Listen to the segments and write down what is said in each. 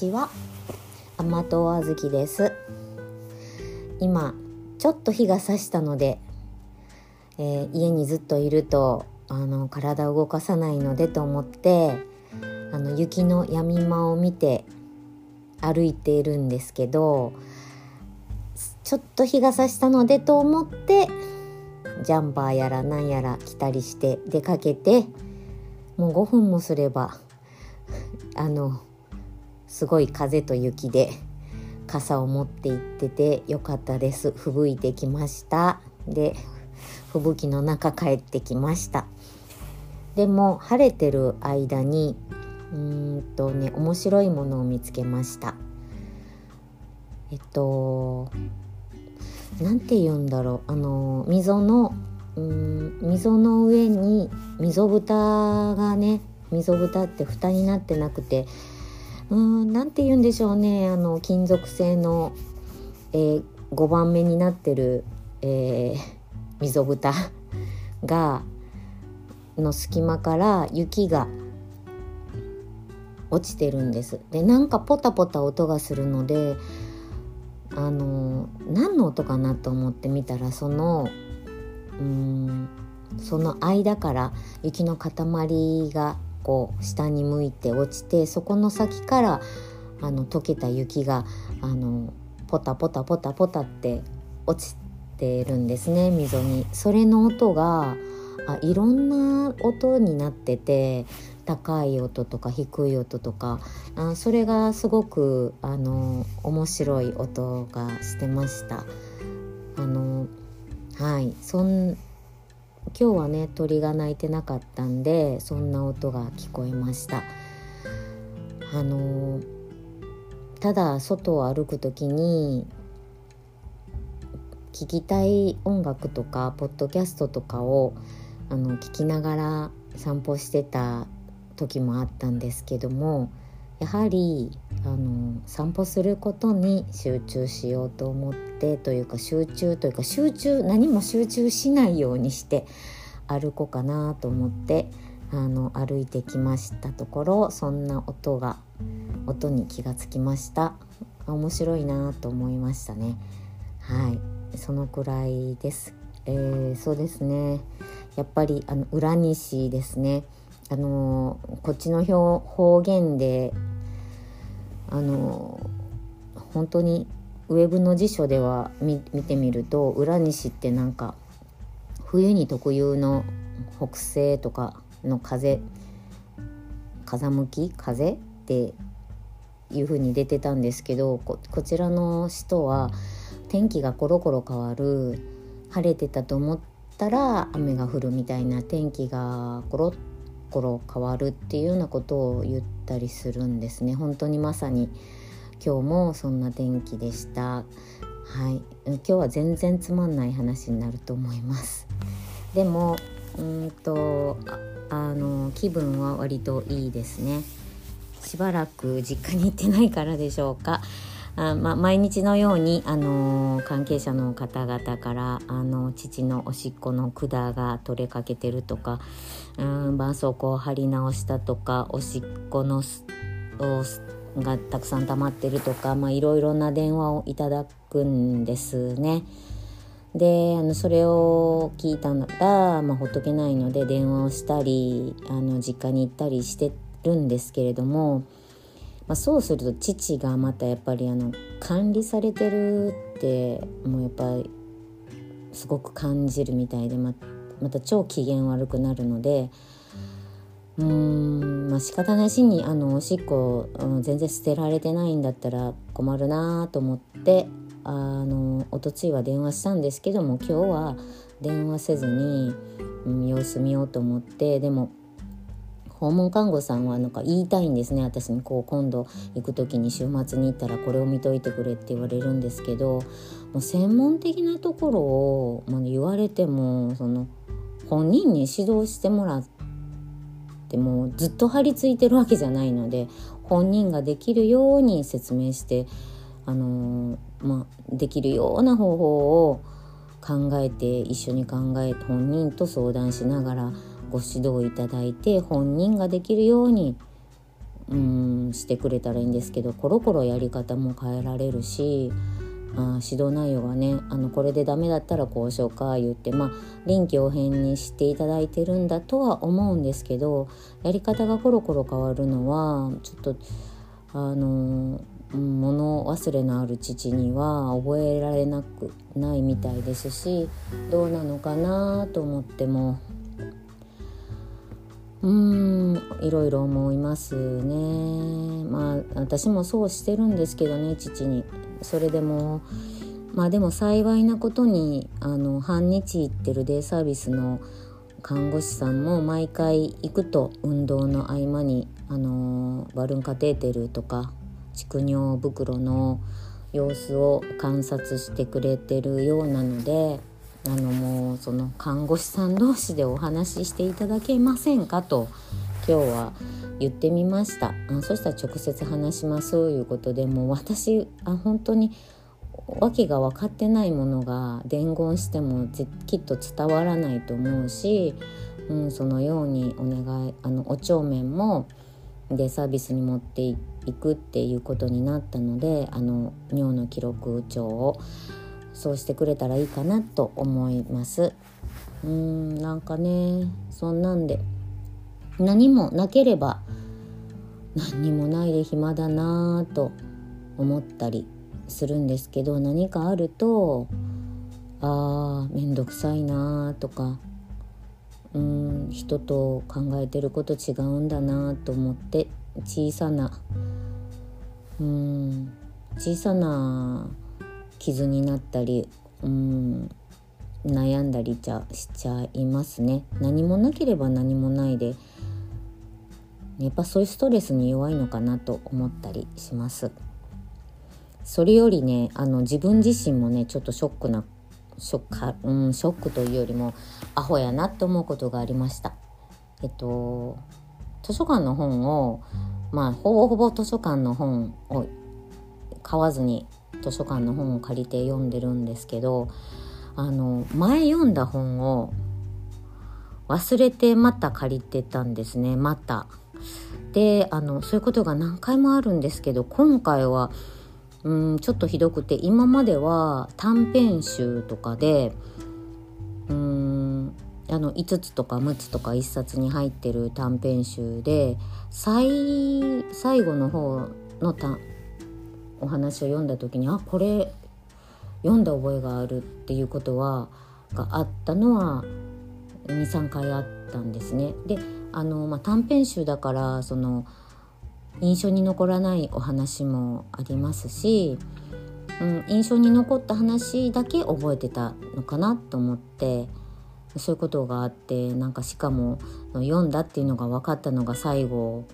ちは、甘党あずきです。今ちょっと日が差したので、家にずっといると体を動かさないのでと思って、雪のやみ間を見て歩いているんですけど、ちょっと日が差したのでと思ってジャンパーやらなんやら着たりして出かけて、もう5分もすればすごい風と雪で傘を持って行っててよかったです。吹雪いてきました。で、吹雪の中帰ってきました。でも晴れてる間に面白いものを見つけました。なんて言うんだろう、溝の上に溝蓋がね、溝蓋って蓋になってなくて、なんて言うんでしょうね、金属製の、5番目になってる、溝蓋がの隙間から雪が落ちてるんです。で、なんかポタポタ音がするので、何の音かなと思ってみたら、その間から雪の塊がこう下に向いて落ちて、そこの先から溶けた雪がポタポタポタポタって落ちてるんですね、溝に。それの音がいろんな音になってて、高い音とか低い音とか、それがすごく面白い音がしてました。はい、今日はね鳥が鳴いてなかったんで、そんな音が聞こえました。ただ外を歩くときに聞きたい音楽とかポッドキャストとかを聞きながら散歩してた時もあったんですけども、やはり散歩することに集中しようと思って、というか何も集中しないようにして歩こうかなと思って歩いてきましたところ、そんな音に気がつきました。面白いなと思いましたね。はい、そのくらいです。そうですね、やっぱり浦西ですね。こっちの方言で本当にウェブの辞書では見てみると、浦西ってなんか冬に特有の北西とかの風向き風っていう風に出てたんですけど、こちらの人は天気がコロコロ変わる、晴れてたと思ったら雨が降るみたいな、天気がコロッコロ変わるっていうようなことを言ったりするんですね。本当にまさに今日もそんな天気でした。はい、今日は全然つまんない話になると思います。でも気分は割といいですね。しばらく実家に行ってないからでしょうか。毎日のように関係者の方々から父のおしっこの管が取れかけてるとか、絆創膏を貼り直したとか、おしっこのがたくさん溜まってるとか、いろいろな電話をいただくんですね。でそれを聞いたのが、ほっとけないので電話をしたり実家に行ったりしてるんですけれども、そうすると父がまたやっぱり管理されてるってもうやっぱりすごく感じるみたいで、また超機嫌悪くなるので、仕方なしにおしっこ全然捨てられてないんだったら困るなと思って、おとついは電話したんですけども、今日は電話せずに、様子見ようと思って。でも訪問看護さんはなんか言いたいんですね、私に。今度行く時に週末に行ったらこれを見といてくれって言われるんですけど、もう専門的なところを言われても、本人に指導してもらってもずっと張り付いてるわけじゃないので、本人ができるように説明してできるような方法を考えて、一緒に考えて本人と相談しながらご指導いただいて、本人ができるようにしてくれたらいいんですけど、コロコロやり方も変えられるし、指導内容がね、これでダメだったらこうしようか言って、臨機応変にしていただいてるんだとは思うんですけど、やり方がコロコロ変わるのはちょっと物忘れのある父には覚えられなくないみたいですし、どうなのかなと思ってもいろいろ思いますね。私もそうしてるんですけどね、父に。それでもでも幸いなことに半日行ってるデイサービスの看護師さんも毎回行くと運動の合間にバルーンカテーテルとか蓄尿袋の様子を観察してくれてるようなので、もうその看護師さん同士でお話ししていただけませんかと今日は言ってみました。そしたら直接話しますということで、もう私本当に訳が分かってないものが伝言してもきっと伝わらないと思うし、そのようにお願いお帳面もデイサービスに持っていくっていうことになったので、尿の記録帳をそうしてくれたらいいかなと思います。なんかね、そんなんで何もなければ何にもないで暇だなと思ったりするんですけど、何かあるとめんどくさいなとか、人と考えてること違うんだなと思って、小さな傷になったり、悩んだりしちゃいますね。何もなければ何もないで、やっぱそういうストレスに弱いのかなと思ったりします。それよりね、自分自身もね、ちょっとショックというよりもアホやなと思うことがありました。図書館の本を、ほぼ図書館の本を買わずに図書館の本を借りて読んでるんですけど、前読んだ本を忘れてまた借りてたんですね。で、そういうことが何回もあるんですけど、今回はちょっとひどくて、今までは短編集とかで5つとか6つとか1冊に入ってる短編集で、最後の方のお話を読んだ時にこれ読んだ覚えがあるっていうことがあったのは 2,3 回あったんですね。で短編集だから、その印象に残らないお話もありますし、印象に残った話だけ覚えてたのかなと思って、そういうことがあって、なんかしかも読んだっていうのが分かったのが最後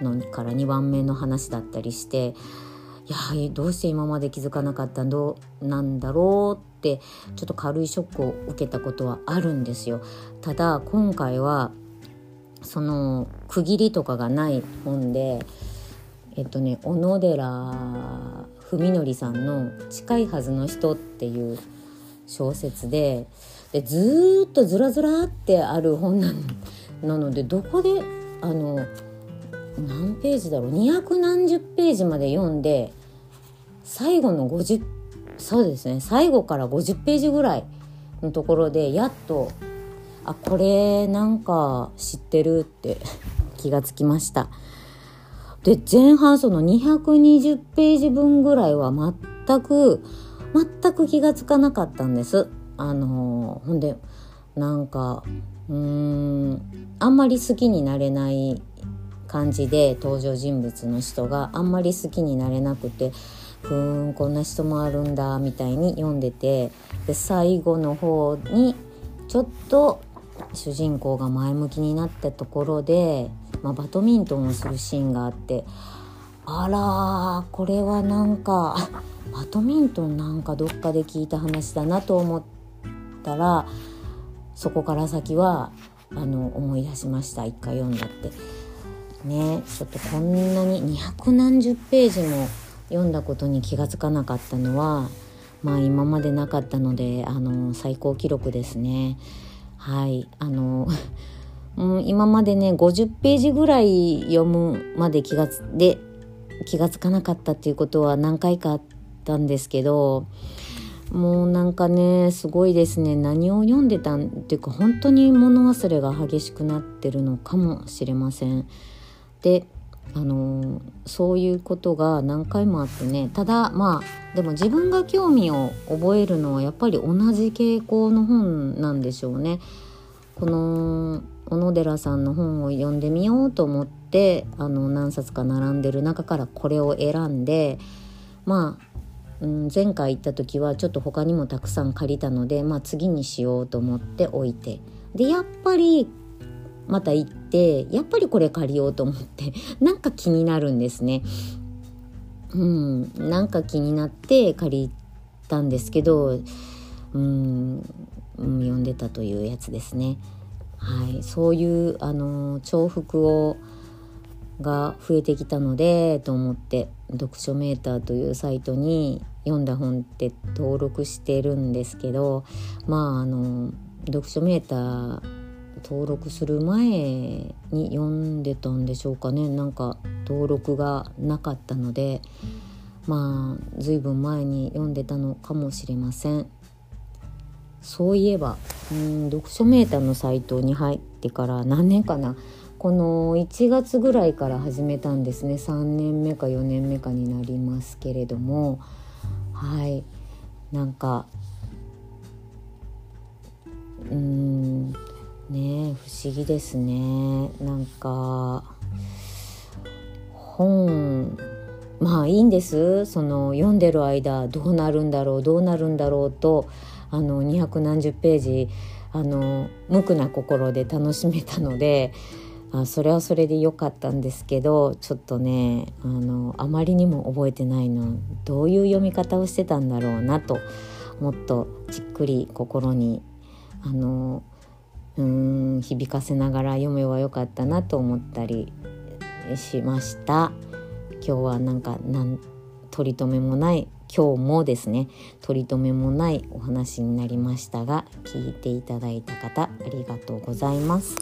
のから2番目の話だったりして、いやどうして今まで気づかなかったのなんだろうって、ちょっと軽いショックを受けたことはあるんですよ。ただ今回はその区切りとかがない本で、小野寺文則さんの近いはずの人っていう小説で、ずーっとずらずらってある本なので、どこで何ページだろう、200何十ページまで読んで、最後の50、そうですね、最後から50ページぐらいのところでやっとこれなんか知ってるって気がつきました。で、前半その220ページ分ぐらいは全く気がつかなかったんです。ほんでなんかあんまり好きになれない感じで、登場人物の人があんまり好きになれなくて、こんな人もあるんだみたいに読んでて、で最後の方にちょっと主人公が前向きになったところで、バドミントンをするシーンがあって、これはなんかバドミントンなんかどっかで聞いた話だなと思ったら、そこから先は思い出しました。一回読んだってね、ちょっとこんなに200何十ページも読んだことに気がつかなかったのは、今までなかったので、最高記録ですね。はい、今までね50ページぐらい読むまで気がつかなかったっていうことは何回かあったんですけど、もうなんかねすごいですね、何を読んでたんっていうか本当に物忘れが激しくなってるのかもしれません。でそういうことが何回もあってね、ただまあでも自分が興味を覚えるのはやっぱり同じ傾向の本なんでしょうね。この小野寺さんの本を読んでみようと思って何冊か並んでる中からこれを選んで、まあ、前回行った時はちょっと他にもたくさん借りたので、まあ、次にしようと思って置いて、でやっぱりまた行ってやっぱりこれ借りようと思ってなんか気になるんですね、なんか気になって借りたんですけど、読んでたというやつですね。はい、そういう重複が増えてきたのでと思って読書メーターというサイトに読んだ本って登録してるんですけど、まあ読書メーター登録する前に読んでたんでしょうかね。なんか登録がなかったので、まあ随分前に読んでたのかもしれません。そういえば読書メーターのサイトに入ってから何年かな、この1月ぐらいから始めたんですね。3年目か4年目かになりますけれども、はい、なんかね不思議ですね。なんか本まあいいんです、その読んでる間どうなるんだろうと200何十ページ無垢な心で楽しめたので、それはそれで良かったんですけど、ちょっとねあまりにも覚えてないの、どういう読み方をしてたんだろうなと、もっとじっくり心に響かせながら読めばよかったなと思ったりしました。今日はなんか取り留めもない、今日もですね取り留めもないお話になりましたが、聞いていただいた方ありがとうございます。